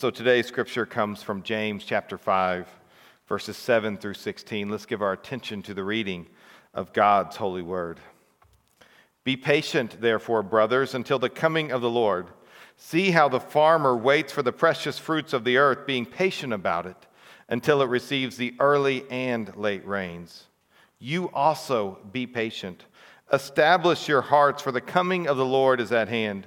So today's scripture comes from James chapter 5, verses 7 through 16. Let's give our attention to the reading of God's holy word. Be patient, therefore, brothers, until the coming of the Lord. See how the farmer waits for the precious fruits of the earth, being patient about it, until it receives the early and late rains. You also be patient. Establish your hearts, for the coming of the Lord is at hand.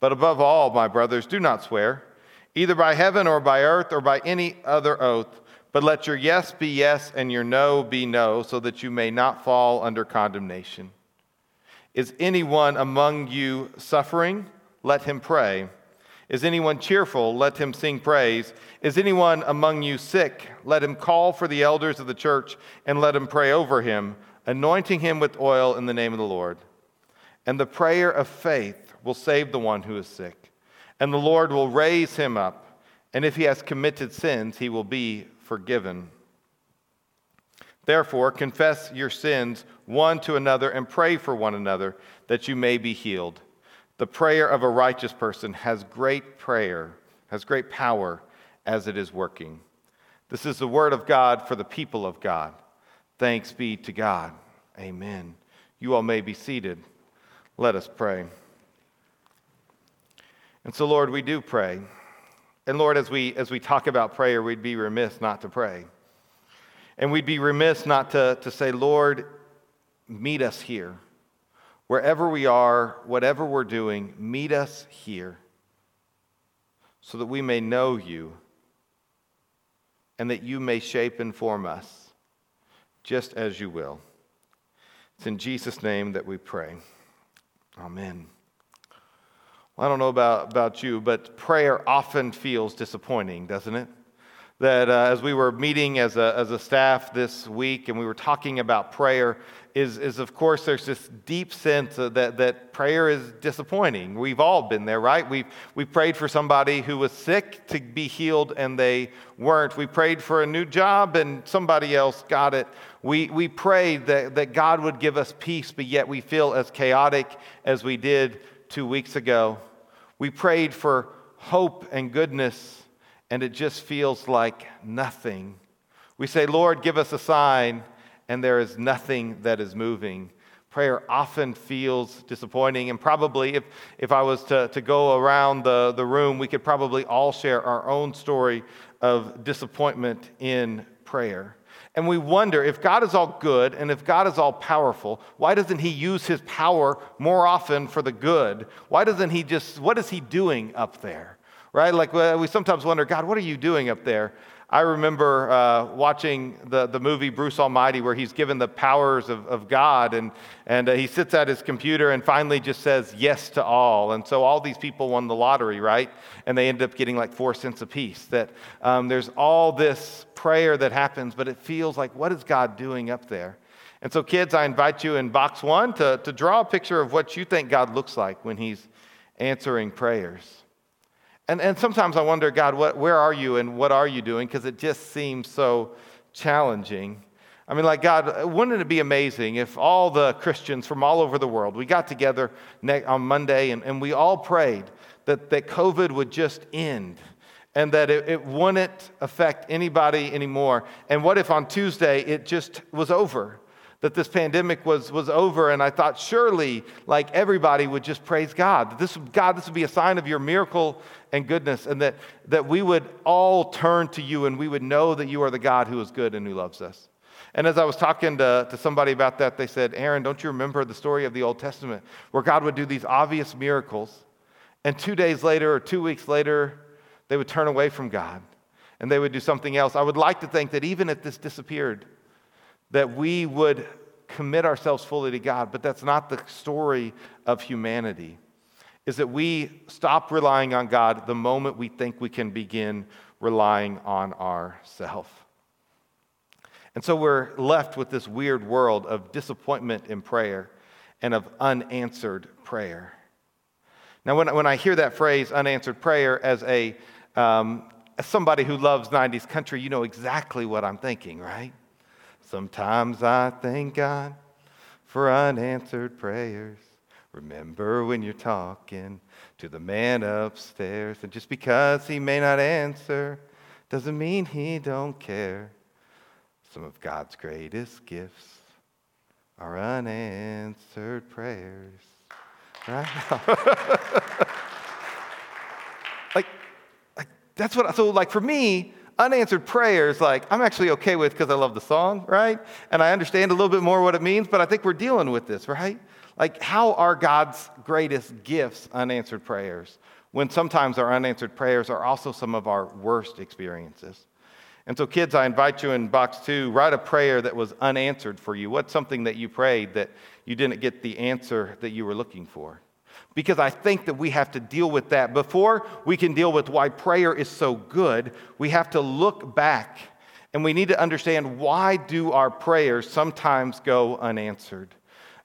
But above all, my brothers, do not swear, either by heaven or by earth or by any other oath, but let your yes be yes and your no be no, so that you may not fall under condemnation. Is anyone among you suffering? Let him pray. Is anyone cheerful? Let him sing praise. Is anyone among you sick? Let him call for the elders of the church and let him pray over him, anointing him with oil in the name of the Lord. And the prayer of faith will save the one who is sick, and the Lord will raise him up, and if he has committed sins, he will be forgiven. Therefore, confess your sins one to another and pray for one another that you may be healed. The prayer of a righteous person has great power as it is working. This is the word of God for the people of God. Thanks be to God. Amen. You all may be seated. Let us pray. And so, Lord, we do pray. And, Lord, as we talk about prayer, we'd be remiss not to pray. And we'd be remiss not to say, Lord, meet us here. Wherever we are, whatever we're doing, meet us here so that we may know you and that you may shape and form us just as you will. It's in Jesus' name that we pray. Amen. I don't know about you, but prayer often feels disappointing, doesn't it? That as we were meeting as a staff this week and we were talking about prayer, is of course there's this deep sense that prayer is disappointing. We've all been there, right? We prayed for somebody who was sick to be healed and they weren't. We prayed for a new job and somebody else got it. We prayed that God would give us peace, but yet we feel as chaotic as we did 2 weeks ago. We prayed for hope and goodness, and it just feels like nothing. We say, Lord, give us a sign, and there is nothing that is moving. Prayer often feels disappointing, and probably if I was to go around the room, we could probably all share our own story of disappointment in prayer. And we wonder, if God is all good and if God is all powerful, why doesn't he use his power more often for the good? Why doesn't he just, what is he doing up there? Right? Like we sometimes wonder, God, what are you doing up there? I remember watching the movie Bruce Almighty, where he's given the powers of God, and he sits at his computer and finally just says yes to all. And so all these people won the lottery, right? And they end up getting like 4 cents apiece. That there's all this prayer that happens, but it feels like, what is God doing up there? And so kids, I invite you in box one to draw a picture of what you think God looks like when he's answering prayers. And sometimes I wonder, God, where are you and what are you doing? Because it just seems so challenging. I mean, like, God, wouldn't it be amazing if all the Christians from all over the world, we got together on Monday and we all prayed that COVID would just end and that it wouldn't affect anybody anymore? And what if on Tuesday it just was over? That this pandemic was over, and I thought surely, like, everybody would just praise God. That this would be a sign of your miracle and goodness, and that we would all turn to you, and we would know that you are the God who is good and who loves us. And as I was talking to somebody about that, they said, Aaron, don't you remember the story of the Old Testament where God would do these obvious miracles, and 2 days later or 2 weeks later, they would turn away from God and they would do something else? I would like to think that even if this disappeared, that we would commit ourselves fully to God, but that's not the story of humanity, is that we stop relying on God the moment we think we can begin relying on ourselves. And so we're left with this weird world of disappointment in prayer and of unanswered prayer. Now, when I hear that phrase, unanswered prayer, as somebody who loves 90s country, you know exactly what I'm thinking, right? Sometimes I thank God for unanswered prayers. Remember when you're talking to the man upstairs, and just because he may not answer doesn't mean he don't care. Some of God's greatest gifts are unanswered prayers. Right? That's what. So, for me, unanswered prayers, I'm actually okay with because I love the song, right? And I understand a little bit more what it means. But I think we're dealing with this, right? How are God's greatest gifts unanswered prayers, when sometimes our unanswered prayers are also some of our worst experiences? And so, kids, I invite you in box 2, write a prayer that was unanswered for you. What's something that you prayed that you didn't get the answer that you were looking for? Because I think that we have to deal with that. Before we can deal with why prayer is so good, we have to look back, and we need to understand, why do our prayers sometimes go unanswered?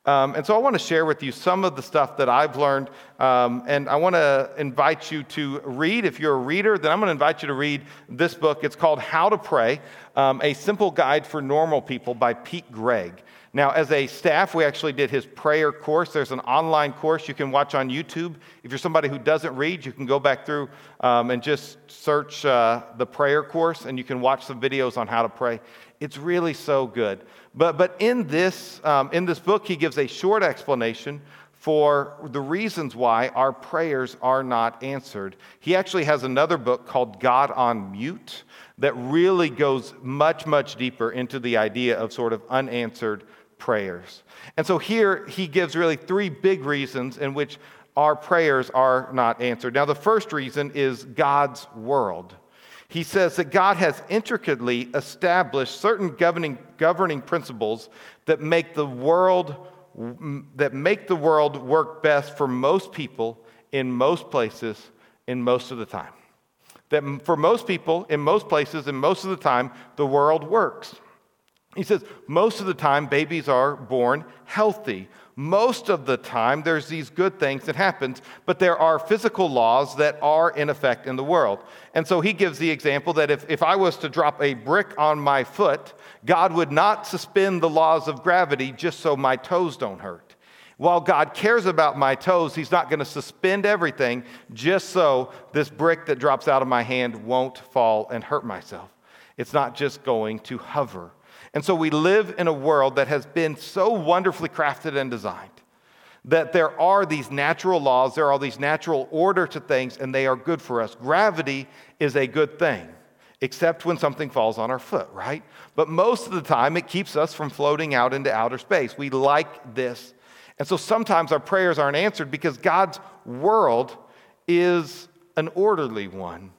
And so I want to share with you some of the stuff that I've learned, and I want to invite you to read. If you're a reader, then I'm going to invite you to read this book. It's called How to Pray, A Simple Guide for Normal People by Pete Gregg. Now, as a staff, we actually did his prayer course. There's an online course you can watch on YouTube. If you're somebody who doesn't read, you can go back through and just search the prayer course, and you can watch some videos on how to pray. It's really so good. But in this book, he gives a short explanation for the reasons why our prayers are not answered. He actually has another book called God on Mute that really goes much, much deeper into the idea of sort of unanswered prayers. And so here he gives really 3 big reasons in which our prayers are not answered. Now, the first reason is God's world. He says that God has intricately established certain governing principles that make the world work best for most people in most places in most of the time. That for most people in most places in most of the time, the world works. He says, most of the time, babies are born healthy. Most of the time, there's these good things that happens, but there are physical laws that are in effect in the world. And so he gives the example that if I was to drop a brick on my foot, God would not suspend the laws of gravity just so my toes don't hurt. While God cares about my toes, he's not going to suspend everything just so this brick that drops out of my hand won't fall and hurt myself. It's not just going to hover. And so we live in a world that has been so wonderfully crafted and designed that there are these natural laws, there are these natural order to things, and they are good for us. Gravity is a good thing, except when something falls on our foot, right? But most of the time, it keeps us from floating out into outer space. We like this. And so sometimes our prayers aren't answered because God's world is an orderly one,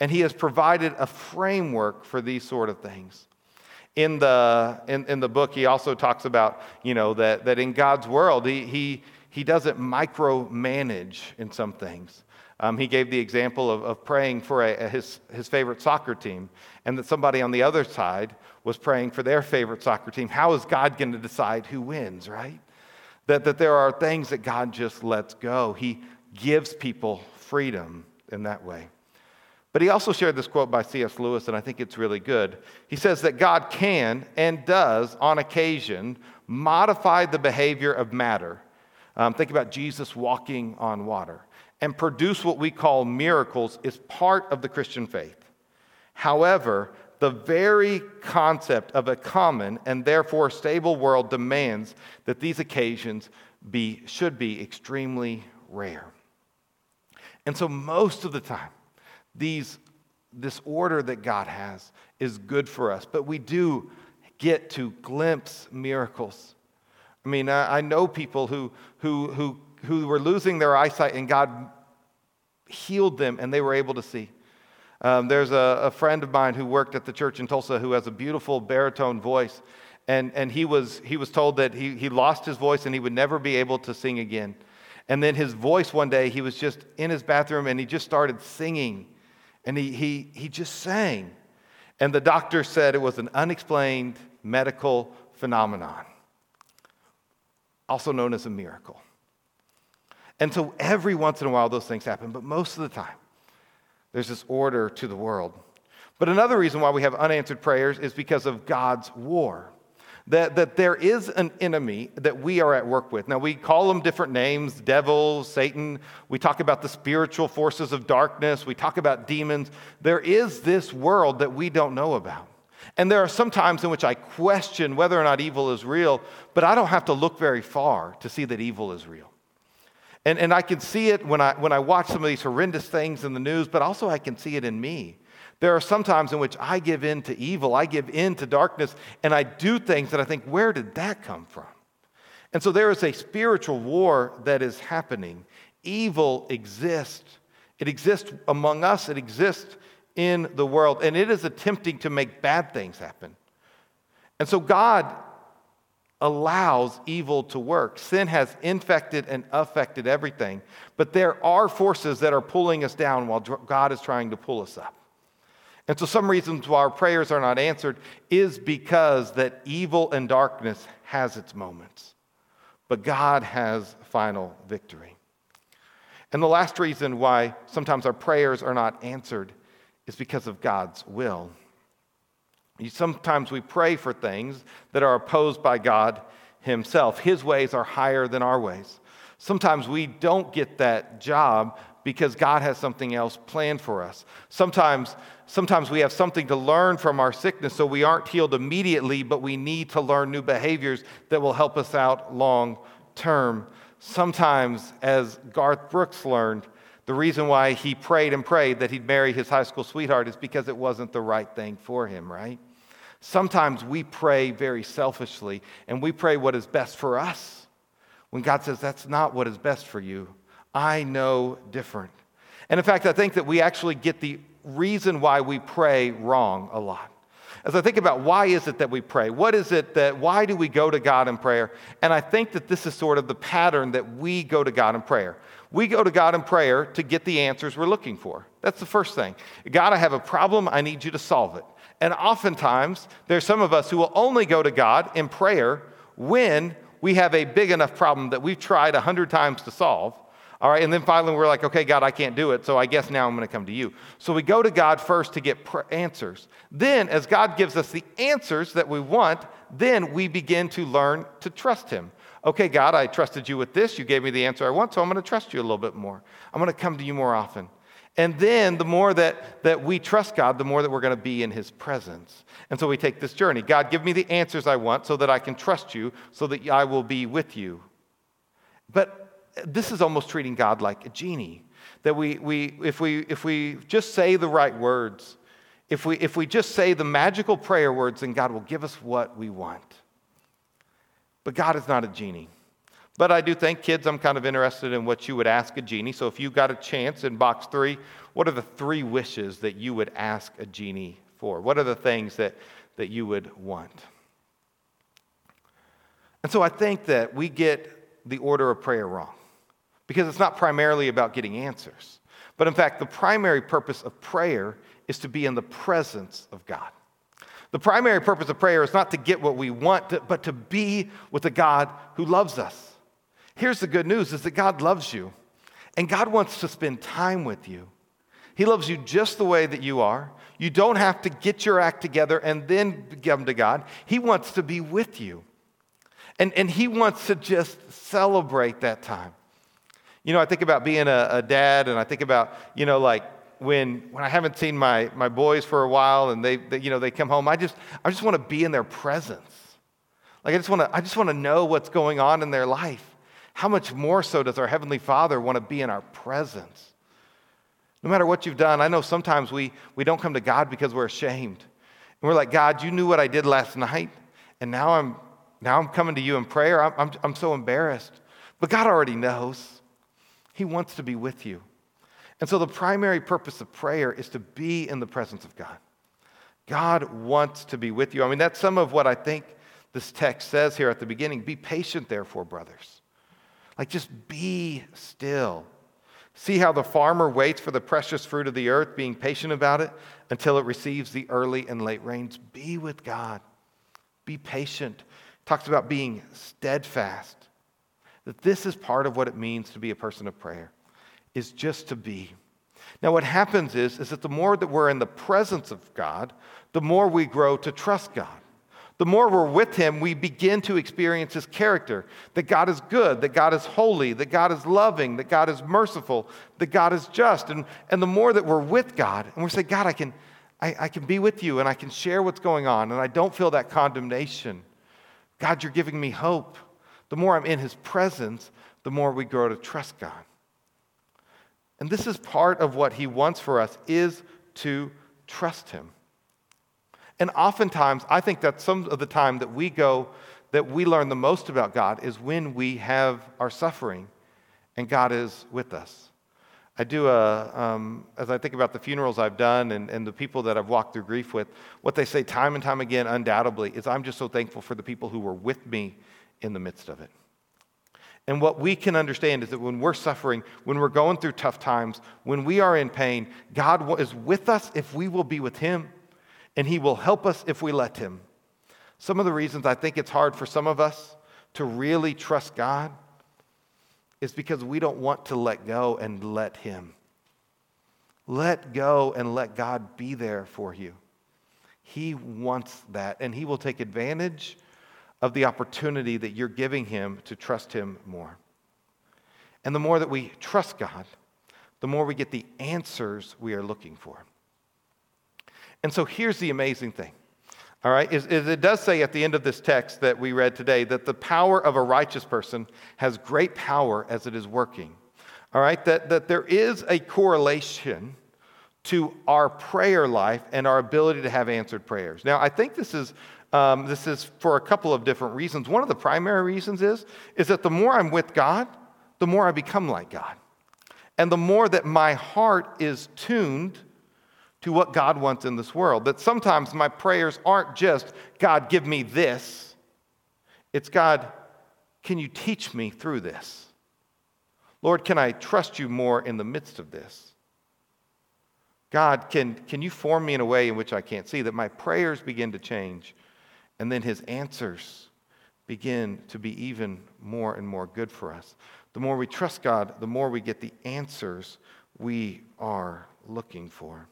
and he has provided a framework for these sort of things. In the book, he also talks about, that in God's world, he doesn't micromanage in some things. He gave the example of praying for his favorite soccer team, and that somebody on the other side was praying for their favorite soccer team. How is God going to decide who wins, right? That there are things that God just lets go. He gives people freedom in that way. But he also shared this quote by C.S. Lewis, and I think it's really good. He says that God can and does, on occasion, modify the behavior of matter. Think about Jesus walking on water. And produce what we call miracles is part of the Christian faith. However, the very concept of a common and therefore stable world demands that these occasions should be extremely rare. And so most of the time, this order that God has is good for us, but we do get to glimpse miracles. I mean, I know people who were losing their eyesight and God healed them and they were able to see. There's a friend of mine who worked at the church in Tulsa who has a beautiful baritone voice, and he was told that he lost his voice and he would never be able to sing again. And then his voice one day, he was just in his bathroom and he just started singing, and he just sang. And the doctor said it was an unexplained medical phenomenon, also known as a miracle. And so every once in a while those things happen, but most of the time there's this order to the world. But another reason why we have unanswered prayers is because of God's war. That there is an enemy that we are at work with. Now, we call them different names: devil, Satan. We talk about the spiritual forces of darkness. We talk about demons. There is this world that we don't know about. And there are some times in which I question whether or not evil is real, but I don't have to look very far to see that evil is real. And I can see it when I watch some of these horrendous things in the news, but also I can see it in me. There are some times in which I give in to evil, I give in to darkness, and I do things that I think, where did that come from? And so there is a spiritual war that is happening. Evil exists. It exists among us. It exists in the world. And it is attempting to make bad things happen. And so God allows evil to work. Sin has infected and affected everything. But there are forces that are pulling us down while God is trying to pull us up. And so some reasons why our prayers are not answered is because that evil and darkness has its moments. But God has final victory. And the last reason why sometimes our prayers are not answered is because of God's will. Sometimes we pray for things that are opposed by God himself. His ways are higher than our ways. Sometimes we don't get that job because God has something else planned for us. Sometimes we have something to learn from our sickness, so we aren't healed immediately, but we need to learn new behaviors that will help us out long term. Sometimes, as Garth Brooks learned, the reason why he prayed and prayed that he'd marry his high school sweetheart is because it wasn't the right thing for him, right? Sometimes we pray very selfishly, and we pray what is best for us, when God says, that's not what is best for you. I know different. And in fact, I think that we actually get the reason why we pray wrong a lot. As I think about why is it that we pray? What is it that, why do we go to God in prayer? And I think that this is sort of the pattern that we go to God in prayer. We go to God in prayer to get the answers we're looking for. That's the first thing. God, I have a problem. I need you to solve it. And oftentimes, there's some of us who will only go to God in prayer when we have a big enough problem that we've tried 100 times to solve. All right, and then finally we're like, okay, God, I can't do it, so I guess now I'm going to come to you. So we go to God first to get answers. Then, as God gives us the answers that we want, then we begin to learn to trust him. Okay, God, I trusted you with this. You gave me the answer I want, so I'm going to trust you a little bit more. I'm going to come to you more often. And then the more that we trust God, the more that we're going to be in his presence. And so we take this journey. God, give me the answers I want so that I can trust you, so that I will be with you. But this is almost treating God like a genie, that if we just say the right words, if we just say the magical prayer words, then God will give us what we want. But God is not a genie. But I do think, kids, I'm kind of interested in what you would ask a genie. So if you got a chance in box 3, what are the 3 wishes that you would ask a genie for? What are the things that you would want? And so I think that we get the order of prayer wrong, because it's not primarily about getting answers. But in fact, the primary purpose of prayer is to be in the presence of God. The primary purpose of prayer is not to get what we want, but to be with a God who loves us. Here's the good news, is that God loves you, and God wants to spend time with you. He loves you just the way that you are. You don't have to get your act together and then come to God. He wants to be with you. And he wants to just celebrate that time. You know, I think about being a dad, and I think about, you know, like when I haven't seen my boys for a while, and they come home, I just want to be in their presence. Like I just want to know what's going on in their life. How much more so does our Heavenly Father want to be in our presence? No matter what you've done, I know sometimes we don't come to God because we're ashamed. And we're like, God, you knew what I did last night. and now I'm coming to you in prayer. I'm so embarrassed. But God already knows. He wants to be with you. And so the primary purpose of prayer is to be in the presence of God. God wants to be with you. I mean, that's some of what I think this text says here at the beginning. Be patient, therefore, brothers. Like, just be still. See how the farmer waits for the precious fruit of the earth, being patient about it until it receives the early and late rains. Be with God. Be patient. Talks about being steadfast. That this is part of what it means to be a person of prayer, is just to be. Now what happens is that the more that we're in the presence of God, the more we grow to trust God. The more we're with Him, we begin to experience His character, that God is good, that God is holy, that God is loving, that God is merciful, that God is just. And the more that we're with God, and we say, God, I can be with you, and I can share what's going on, and I don't feel that condemnation. God, you're giving me hope. The more I'm in His presence, the more we grow to trust God. And this is part of what He wants for us, is to trust Him. And oftentimes, I think that some of the time that we learn the most about God is when we have our suffering and God is with us. I do, as I think about the funerals I've done and the people that I've walked through grief with, what they say time and time again, undoubtedly, is I'm just so thankful for the people who were with me in the midst of it. And what we can understand is that when we're suffering, when we're going through tough times, when we are in pain, God is with us if we will be with Him. And He will help us if we let Him. Some of the reasons I think it's hard for some of us to really trust God is because we don't want to let go and let Him. Let go and let God be there for you. He wants that, and He will take advantage of the opportunity that you're giving Him to trust Him more. And the more that we trust God, the more we get the answers we are looking for. And so here's the amazing thing, all right, is it does say at the end of this text that we read today that the power of a righteous person has great power as it is working, all right, that there is a correlation to our prayer life and our ability to have answered prayers. Now, I think this is for a couple of different reasons. One of the primary reasons is that the more I'm with God, the more I become like God. And the more that my heart is tuned to what God wants in this world. That sometimes my prayers aren't just, God, give me this. It's, God, can you teach me through this? Lord, can I trust you more in the midst of this? God, can you form me in a way in which I can't see? That my prayers begin to change, and then His answers begin to be even more and more good for us. The more we trust God, the more we get the answers we are looking for.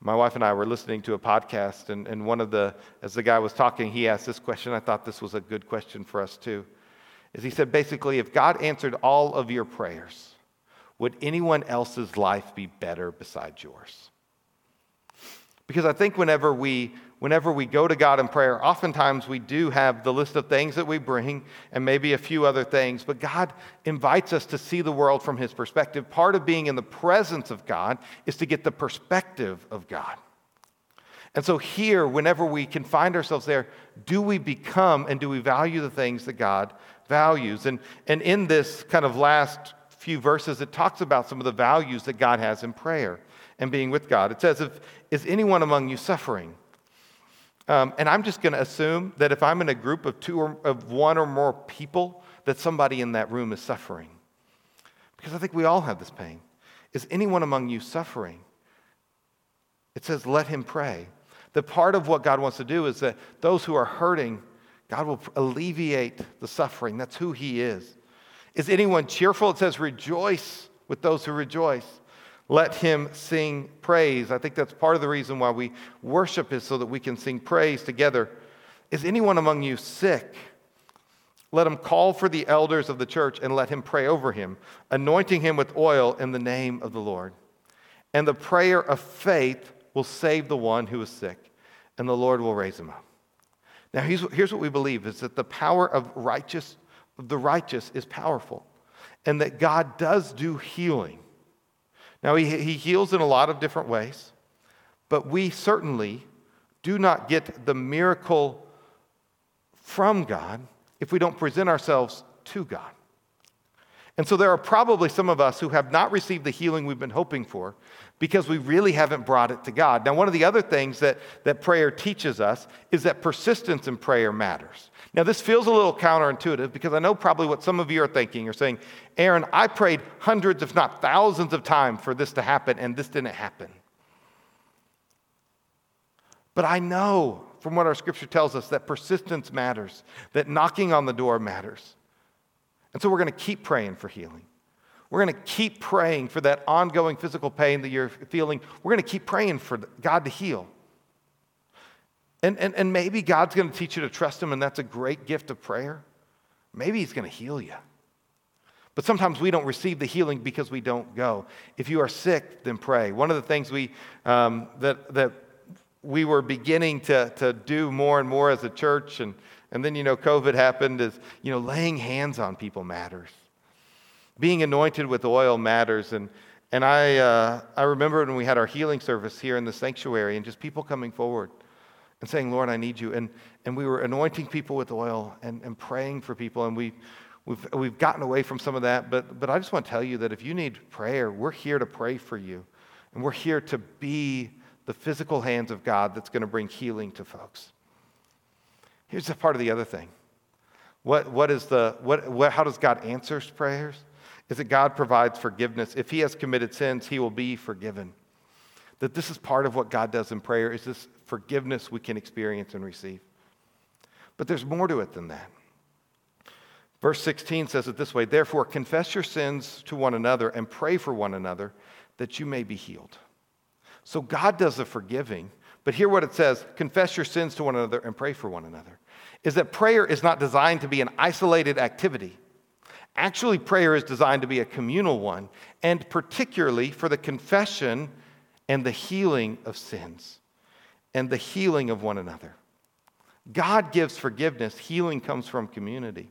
My wife and I were listening to a podcast, and one of the, as the guy was talking, he asked this question. I thought this was a good question for us too. Is he said, basically, if God answered all of your prayers, would anyone else's life be better besides yours? Because I think whenever we go to God in prayer, oftentimes we do have the list of things that we bring and maybe a few other things, but God invites us to see the world from His perspective. Part of being in the presence of God is to get the perspective of God. And so here, whenever we can find ourselves there, do we become and do we value the things that God values? And in this kind of last few verses, it talks about some of the values that God has in prayer and being with God. It says, is anyone among you suffering? And I'm just going to assume that if I'm in a group of one or more people, that somebody in that room is suffering. Because I think we all have this pain. Is anyone among you suffering? It says, let him pray. The part of what God wants to do is that those who are hurting, God will alleviate the suffering. That's who He is. Is anyone cheerful? It says, rejoice with those who rejoice. Let him sing praise. I think that's part of the reason why we worship is so that we can sing praise together. Is anyone among you sick? Let him call for the elders of the church and let him pray over him, anointing him with oil in the name of the Lord. And the prayer of faith will save the one who is sick, and the Lord will raise him up. Now, here's what we believe is that the power of the righteous is powerful, and that God does do healing. Now, he heals in a lot of different ways, but we certainly do not get the miracle from God if we don't present ourselves to God. And so there are probably some of us who have not received the healing we've been hoping for because we really haven't brought it to God. Now, one of the other things that prayer teaches us is that persistence in prayer matters. Now, this feels a little counterintuitive because I know probably what some of you are thinking. You're saying, Aaron, I prayed hundreds if not thousands of times for this to happen, and this didn't happen. But I know from what our scripture tells us that persistence matters, that knocking on the door matters. And so we're going to keep praying for healing. We're going to keep praying for that ongoing physical pain that you're feeling. We're going to keep praying for God to heal. And maybe God's going to teach you to trust him, and that's a great gift of prayer. Maybe he's going to heal you. But sometimes we don't receive the healing because we don't go. If you are sick, then pray. One of the things we were beginning to do more and more as a church, and then, COVID happened, is, laying hands on people matters. Being anointed with oil matters. And I remember when we had our healing service here in the sanctuary and just people coming forward and saying, Lord, I need you. And we were anointing people with oil and praying for people. And we've gotten away from some of that. But I just want to tell you that if you need prayer, we're here to pray for you. And we're here to be the physical hands of God that's going to bring healing to folks. Here's the part of the other thing. How does God answer prayers? Is that God provides forgiveness. If he has committed sins, he will be forgiven. That this is part of what God does in prayer, is this forgiveness we can experience and receive. But there's more to it than that. Verse 16 says it this way, therefore confess your sins to one another and pray for one another that you may be healed. So God does the forgiving. But hear what it says, confess your sins to one another and pray for one another, is that prayer is not designed to be an isolated activity. Actually, prayer is designed to be a communal one, and particularly for the confession and the healing of sins and the healing of one another. God gives forgiveness. Healing comes from community.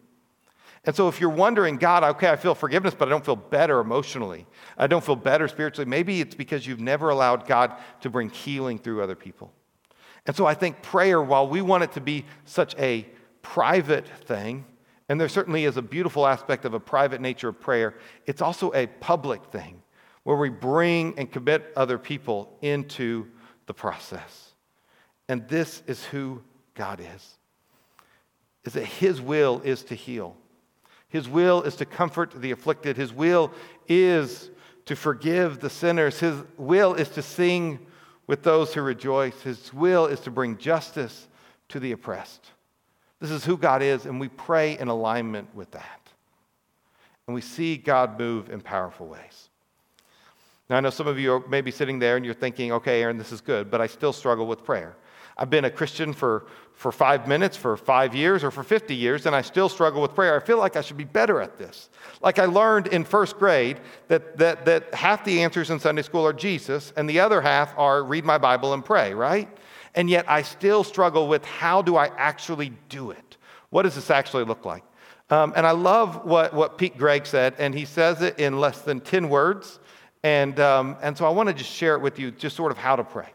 And so if you're wondering, God, okay, I feel forgiveness, but I don't feel better emotionally. I don't feel better spiritually. Maybe it's because you've never allowed God to bring healing through other people. And so I think prayer, while we want it to be such a private thing, and there certainly is a beautiful aspect of a private nature of prayer, it's also a public thing where we bring and commit other people into the process. And this is who God is that his will is to heal. His will is to comfort the afflicted. His will is to forgive the sinners. His will is to sing with those who rejoice. His will is to bring justice to the oppressed. This is who God is, and we pray in alignment with that. And we see God move in powerful ways. Now, I know some of you may be sitting there and you're thinking, okay, Aaron, this is good, but I still struggle with prayer. I've been a Christian for 5 minutes, for 5 years, or for 50 years, and I still struggle with prayer. I feel like I should be better at this. Like I learned in first grade that half the answers in Sunday school are Jesus, and the other half are read my Bible and pray, right? And yet I still struggle with how do I actually do it? What does this actually look like? And I love what Pete Gregg said, and he says it in less than 10 words. And so I want to just share it with you, just sort of how to pray.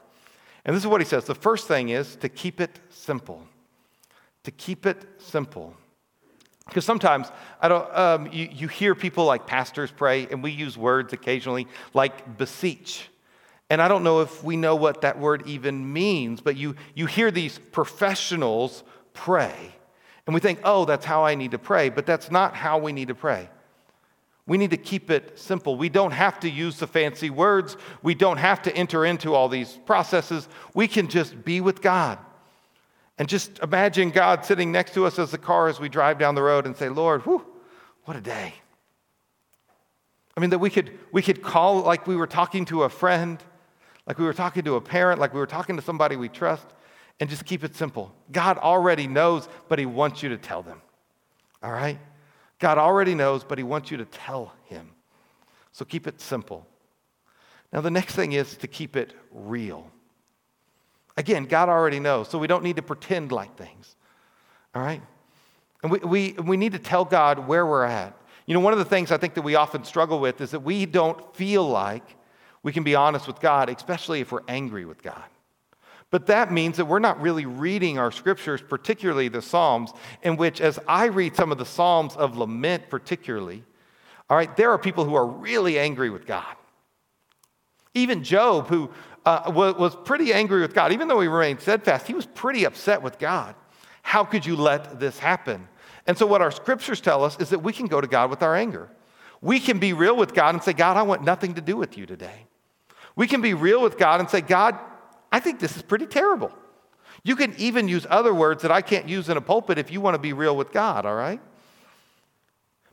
And this is what he says. The first thing is to keep it simple. To keep it simple. Because sometimes you hear people like pastors pray, and we use words occasionally like beseech. And I don't know if we know what that word even means, but you hear these professionals pray. And we think, oh, that's how I need to pray. But that's not how we need to pray. We need to keep it simple. We don't have to use the fancy words. We don't have to enter into all these processes. We can just be with God. And just imagine God sitting next to us as the car as we drive down the road and say, Lord, whew, what a day. I mean, that we could call like we were talking to a friend, like we were talking to a parent, like we were talking to somebody we trust, and just keep it simple. God already knows, but he wants you to tell them. All right? God already knows, but he wants you to tell him. So keep it simple. Now, the next thing is to keep it real. Again, God already knows, so we don't need to pretend like things. All right? And we need to tell God where we're at. One of the things I think that we often struggle with is that we don't feel like we can be honest with God, especially if we're angry with God. But that means that we're not really reading our scriptures, particularly the Psalms, in which, as I read some of the Psalms of lament particularly, all right, there are people who are really angry with God. Even Job, who was pretty angry with God, even though he remained steadfast, he was pretty upset with God. How could you let this happen? And so what our scriptures tell us is that we can go to God with our anger. We can be real with God and say, God, I want nothing to do with you today. We can be real with God and say, God, I think this is pretty terrible. You can even use other words that I can't use in a pulpit if you want to be real with God, all right?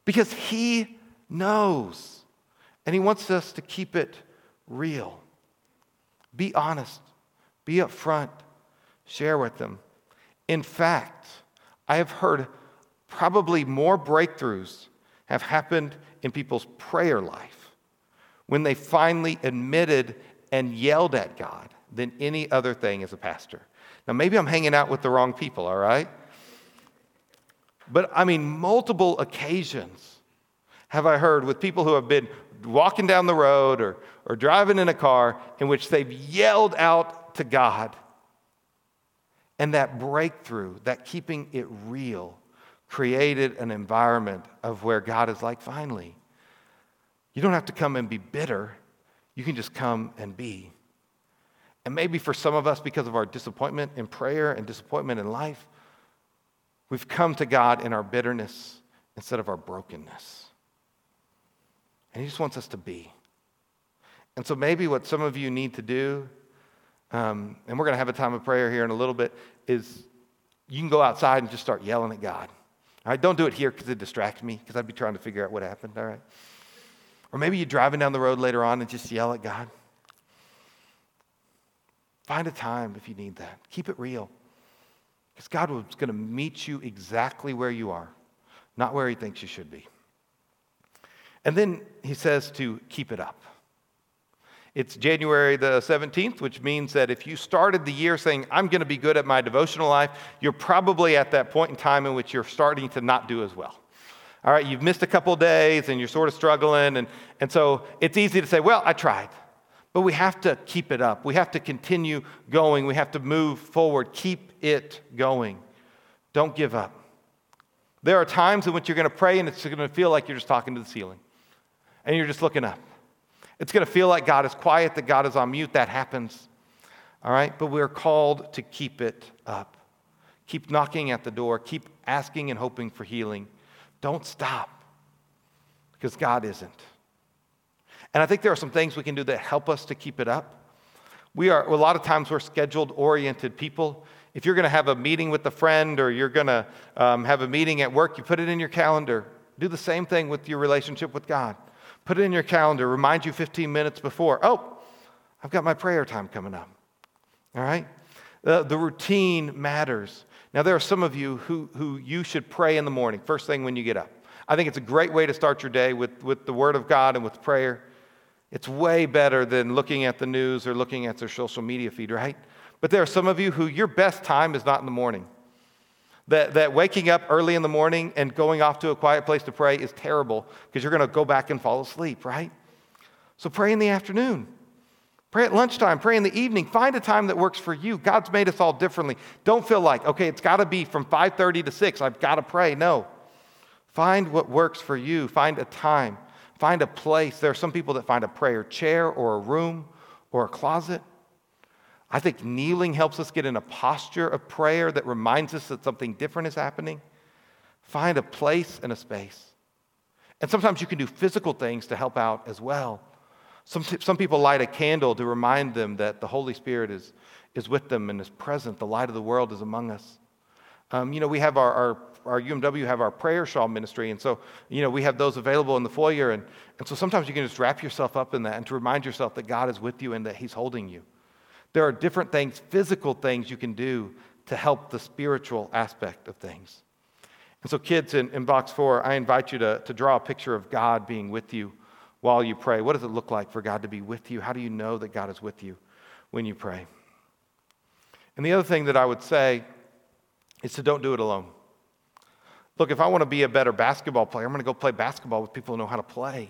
Because he knows, and he wants us to keep it real. Be honest. Be upfront. Share with them. In fact, I have heard probably more breakthroughs have happened in people's prayer life when they finally admitted and yelled at God than any other thing as a pastor. Now, maybe I'm hanging out with the wrong people, all right? But, I mean, multiple occasions have I heard with people who have been walking down the road or driving in a car in which they've yelled out to God. And that breakthrough, that keeping it real, created an environment of where God is like, finally, you don't have to come and be bitter. You can just come and be. And maybe for some of us, because of our disappointment in prayer and disappointment in life, we've come to God in our bitterness instead of our brokenness. And he just wants us to be. And so maybe what some of you need to do, and we're going to have a time of prayer here in a little bit, is you can go outside and just start yelling at God. All right, don't do it here because it distracts me, because I'd be trying to figure out what happened, all right? Or maybe you're driving down the road later on and just yell at God. Find a time if you need that. Keep it real. Because God is going to meet you exactly where you are, not where he thinks you should be. And then he says to keep it up. It's January the 17th, which means that if you started the year saying, I'm going to be good at my devotional life, you're probably at that point in time in which you're starting to not do as well. All right, you've missed a couple days and you're sort of struggling. And so it's easy to say, well, I tried. But we have to keep it up. We have to continue going. We have to move forward. Keep it going. Don't give up. There are times in which you're going to pray and it's going to feel like you're just talking to the ceiling. And you're just looking up. It's going to feel like God is quiet, that God is on mute. That happens, all right? But we're called to keep it up. Keep knocking at the door. Keep asking and hoping for healing. Don't stop, because God isn't. And I think there are some things we can do that help us to keep it up. A lot of times we're scheduled-oriented people. If you're going to have a meeting with a friend or you're going to have a meeting at work, you put it in your calendar. Do the same thing with your relationship with God. Put it in your calendar. Remind you 15 minutes before. Oh, I've got my prayer time coming up. All right? The routine matters. Now, there are some of you who you should pray in the morning, first thing when you get up. I think it's a great way to start your day with the Word of God and with prayer. It's way better than looking at the news or looking at their social media feed, right? But there are some of you who your best time is not in the morning. That waking up early in the morning and going off to a quiet place to pray is terrible because you're going to go back and fall asleep, right? So pray in the afternoon. Pray at lunchtime. Pray in the evening. Find a time that works for you. God's made us all differently. Don't feel like, okay, it's got to be from 5:30 to 6. I've got to pray. No. Find what works for you. Find a time. Find a place. There are some people that find a prayer chair or a room or a closet. I think kneeling helps us get in a posture of prayer that reminds us that something different is happening. Find a place and a space. And sometimes you can do physical things to help out as well. Some people light a candle to remind them that the Holy Spirit is with them and is present. The light of the world is among us. We have our UMW have our prayer shawl ministry, and so, we have those available in the foyer. And so sometimes you can just wrap yourself up in that and to remind yourself that God is with you and that he's holding you. There are different things, physical things you can do to help the spiritual aspect of things. And so kids, in box 4, I invite you to draw a picture of God being with you while you pray. What does it look like for God to be with you? How do you know that God is with you when you pray? And the other thing that I would say is to don't do it alone. Look, if I want to be a better basketball player, I'm going to go play basketball with people who know how to play.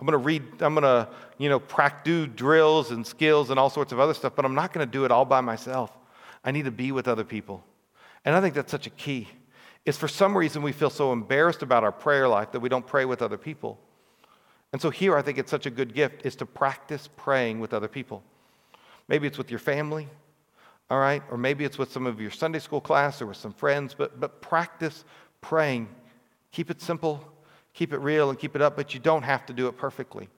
I'm going to do drills and skills and all sorts of other stuff, but I'm not going to do it all by myself. I need to be with other people. And I think that's such a key. It's for some reason we feel so embarrassed about our prayer life that we don't pray with other people. And so here I think it's such a good gift is to practice praying with other people. Maybe it's with your family, all right? Or maybe it's with some of your Sunday school class or with some friends, but practice praying. Keep it simple, keep it real, and keep it up, but you don't have to do it perfectly.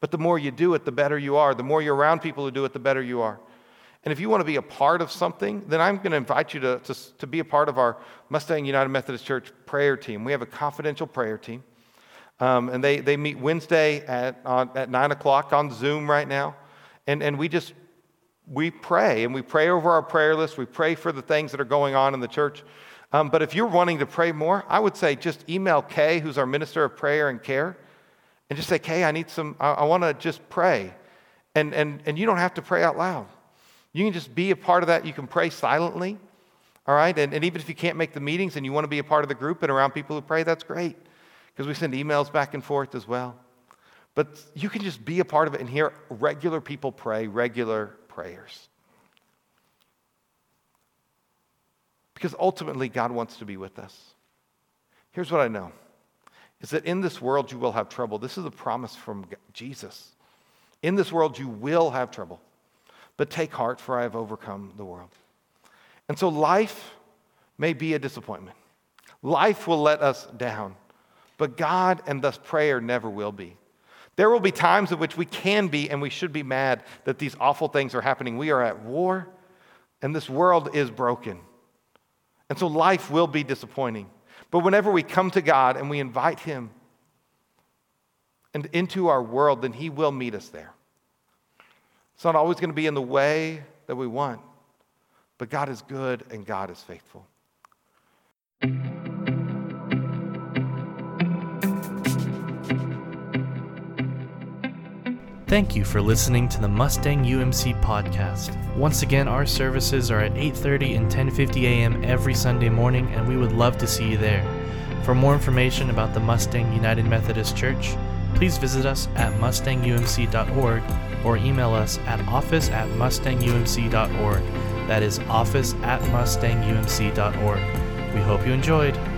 But the more you do it, the better you are. The more you're around people who do it, the better you are. And if you want to be a part of something, then I'm going to invite you to be a part of our Mustang United Methodist Church prayer team. We have a confidential prayer team, and they meet Wednesday at 9 o'clock on Zoom right now. And we pray, and we pray over our prayer list. We pray for the things that are going on in the church. But if you're wanting to pray more, I would say just email Kay, who's our minister of prayer and care, and just say, Kay, I want to just pray. And you don't have to pray out loud. You can just be a part of that. You can pray silently, all right? And even if you can't make the meetings and you want to be a part of the group and around people who pray, that's great, because we send emails back and forth as well. But you can just be a part of it and hear regular people pray regular prayers. Because ultimately, God wants to be with us. Here's what I know, is that in this world, you will have trouble. This is a promise from Jesus. In this world, you will have trouble. But take heart, for I have overcome the world. And so life may be a disappointment. Life will let us down. But God and thus prayer never will be. There will be times in which we can be and we should be mad that these awful things are happening. We are at war and this world is broken. And so life will be disappointing. But whenever we come to God and we invite Him and into our world, then He will meet us there. It's not always going to be in the way that we want, but God is good and God is faithful. Thank you for listening to the Mustang UMC podcast. Once again, our services are at 8:30 and 10:50 a.m. every Sunday morning, and we would love to see you there. For more information about the Mustang United Methodist Church, please visit us at mustangumc.org or email us at office@mustangumc.org. That is office@mustangumc.org. We hope you enjoyed.